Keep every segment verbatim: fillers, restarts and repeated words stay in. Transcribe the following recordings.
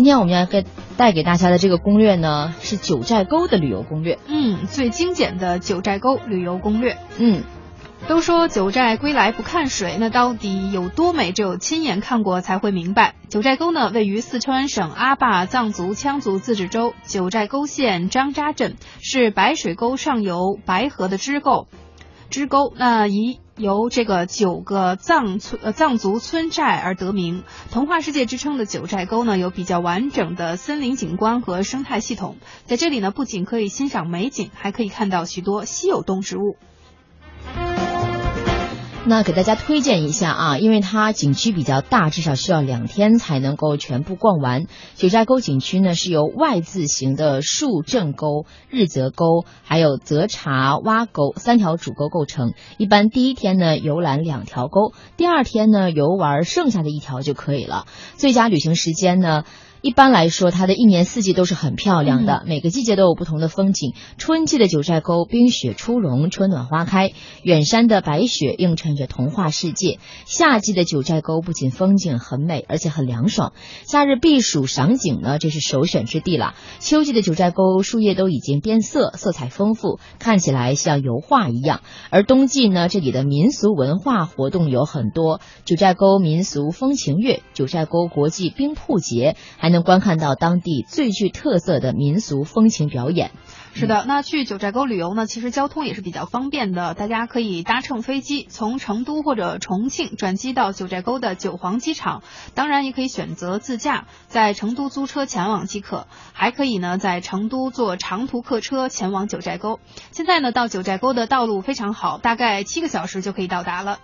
今天我们要给带给大家的这个攻略呢，是九寨沟的旅游攻略。嗯，最精简的九寨沟旅游攻略。嗯，都说九寨归来不看水，那到底有多美，只有亲眼看过才会明白。九寨沟呢，位于四川省阿坝藏族羌族自治州九寨沟县张扎镇，是白水沟上游白河的支沟。支沟那一。由这个九个藏村、呃、藏族村寨而得名。童话世界之称的九寨沟呢，有比较完整的森林景观和生态系统。在这里呢，不仅可以欣赏美景，还可以看到许多稀有动植物。那给大家推荐一下啊，因为它景区比较大，至少需要两天才能够全部逛完。九寨沟景区呢，是由 Y 字形的树镇沟、日泽沟还有泽茶洼沟三条主沟构成。一般第一天呢游览两条沟，第二天呢游玩剩下的一条就可以了。最佳旅行时间呢，一般来说它的一年四季都是很漂亮的，每个季节都有不同的风景。春季的九寨沟冰雪初融，春暖花开，远山的白雪映衬着童话世界。夏季的九寨沟不仅风景很美，而且很凉爽，夏日避暑赏景呢，这是首选之地了。秋季的九寨沟树叶都已经变色，色彩丰富，看起来像油画一样。而冬季呢，这里的民俗文化活动有很多，九寨沟民俗风情月、九寨沟国际冰瀑节，还能观看到当地最具特色的民俗风情表演。是的，那去九寨沟旅游呢，其实交通也是比较方便的，大家可以搭乘飞机从成都或者重庆转机到九寨沟的九黄机场，当然也可以选择自驾，在成都租车前往即可，还可以呢在成都坐长途客车前往九寨沟。现在呢，到九寨沟的道路非常好，大概七个小时就可以到达了。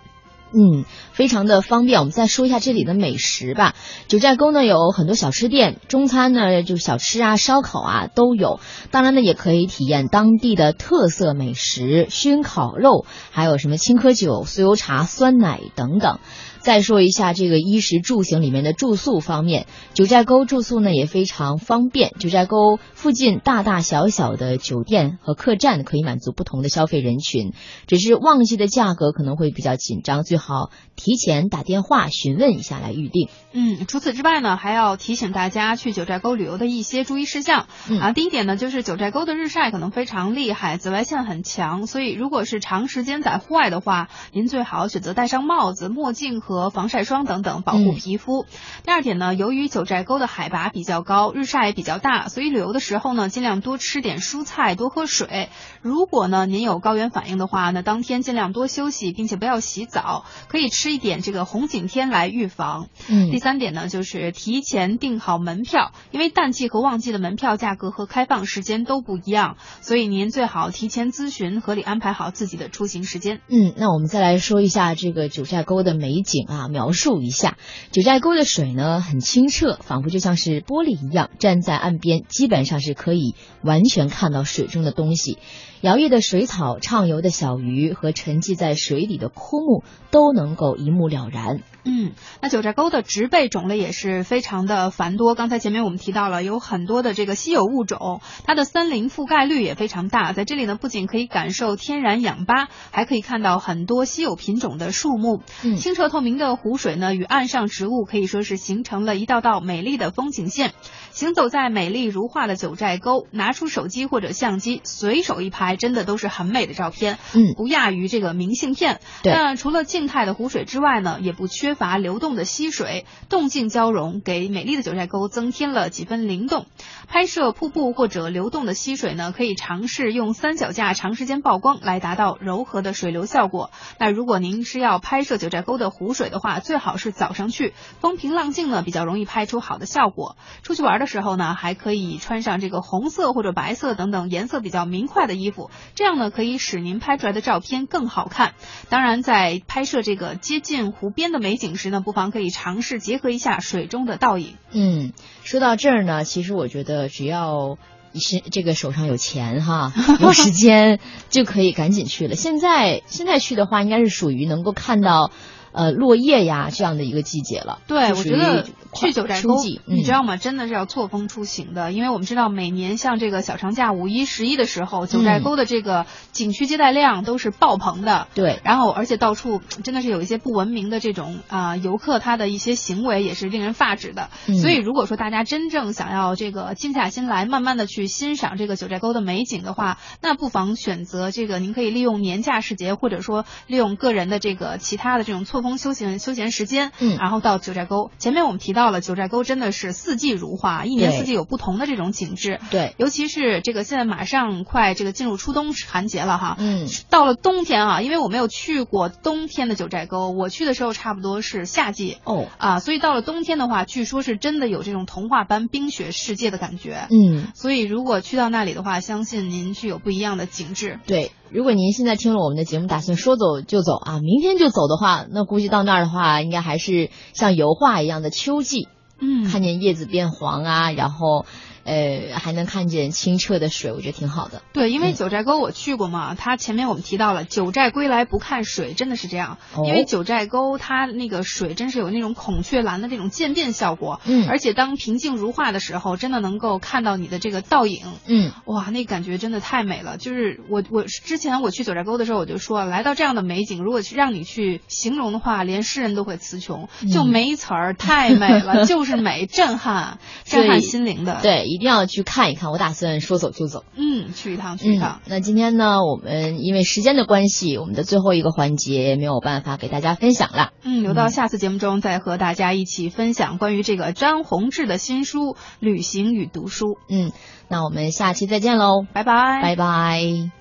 嗯，非常的方便。我们再说一下这里的美食吧。九寨沟呢有很多小吃店，中餐呢就是小吃啊、烧烤啊都有。当然呢，也可以体验当地的特色美食，熏烤肉，还有什么青稞酒、酥油茶、酸奶等等。再说一下这个衣食住行里面的住宿方面，九寨沟住宿呢也非常方便。九寨沟附近大大小小的酒店和客栈可以满足不同的消费人群，只是旺季的价格可能会比较紧张，最好提前打电话询问一下来预定。嗯，除此之外呢，还要提醒大家去九寨沟旅游的一些注意事项、嗯、啊。第一点呢，就是九寨沟的日晒可能非常厉害，紫外线很强，所以如果是长时间在户外的话，您最好选择戴上帽子、墨镜和和防晒霜等等保护皮肤、嗯、第二点呢，由于九寨沟的海拔比较高，日晒也比较大，所以旅游的时候呢，尽量多吃点蔬菜，多喝水。如果呢您有高原反应的话，那当天尽量多休息，并且不要洗澡，可以吃一点这个红景天来预防、嗯、第三点呢，就是提前订好门票，因为淡季和旺季的门票价格和开放时间都不一样，所以您最好提前咨询，合理安排好自己的出行时间。嗯，那我们再来说一下这个九寨沟的美景啊，描述一下。九寨沟的水呢很清澈，仿佛就像是玻璃一样，站在岸边基本上是可以完全看到水中的东西。摇曳的水草、畅游的小鱼和沉寂在水里的枯木都能够一目了然。嗯，那九寨沟的植被种类也是非常的繁多，刚才前面我们提到了有很多的这个稀有物种，它的森林覆盖率也非常大，在这里呢不仅可以感受天然氧吧，还可以看到很多稀有品种的树木、嗯、清澈透明的湖水呢与岸上植物可以说是形成了一道道美丽的风景线。行走在美丽如画的九寨沟，拿出手机或者相机随手一拍，真的都是很美的照片，嗯，不亚于这个明信片。那除了静态的湖水之外呢，也不缺乏流动的溪水，动静交融，给美丽的九寨沟增添了几分灵动。拍摄瀑布或者流动的溪水呢，可以尝试用三脚架长时间曝光来达到柔和的水流效果。那如果您是要拍摄九寨沟的湖水的话，最好是早上去，风平浪静呢比较容易拍出好的效果。出去玩的时候呢，还可以穿上这个红色或者白色等等颜色比较明快的衣服，这样呢可以使您拍出来的照片更好看。当然在拍摄这个接近湖边的美景时呢，不妨可以尝试结合一下水中的倒影。嗯，说到这儿呢，其实我觉得只要是这个手上有钱哈，有时间就可以赶紧去了。现在现在去的话，应该是属于能够看到呃落叶呀这样的一个季节了。对，我觉得去九寨沟，你知道吗？真的是要错峰出行的，因为我们知道每年像这个小长假五一、十一的时候，九寨沟的这个景区接待量都是爆棚的。对，然后而且到处真的是有一些不文明的这种啊、呃、游客他的一些行为也是令人发指的。所以如果说大家真正想要这个静下心来，慢慢的去欣赏这个九寨沟的美景的话，那不妨选择这个，您可以利用年假时节，或者说利用个人的这个其他的这种错峰休闲休闲时间，嗯，然后到九寨沟。前面我们提到了九寨沟真的是四季如画，一年四季有不同的这种景致。对，尤其是这个现在马上快这个进入初冬寒节了哈，嗯，到了冬天啊，因为我没有去过冬天的九寨沟，我去的时候差不多是夏季哦啊，所以到了冬天的话，据说是真的有这种童话般冰雪世界的感觉，嗯，所以如果去到那里的话，相信您是有不一样的景致。对。如果您现在听了我们的节目打算说走就走啊，明天就走的话，那估计到那儿的话应该还是像油画一样的秋季，嗯，看见叶子变黄啊，然后呃还能看见清澈的水，我觉得挺好的。对，因为九寨沟我去过嘛，它、嗯、前面我们提到了九寨归来不看水，真的是这样、哦、因为九寨沟它那个水真是有那种孔雀蓝的那种渐变效果，嗯，而且当平静如画的时候，真的能够看到你的这个倒影，嗯，哇，那感觉真的太美了。就是我我之前我去九寨沟的时候，我就说来到这样的美景，如果让你去形容的话，连诗人都会词穷，就没词儿、嗯、太美了就是美，震撼震撼心灵的。对，一定要去看一看，我打算说走就走。嗯，去一趟去一趟、嗯、那今天呢，我们因为时间的关系，我们的最后一个环节也没有办法给大家分享了，嗯，留到下次节目中再和大家一起分享关于这个张宏志的新书《旅行与读书》。嗯，那我们下期再见喽，拜拜拜拜。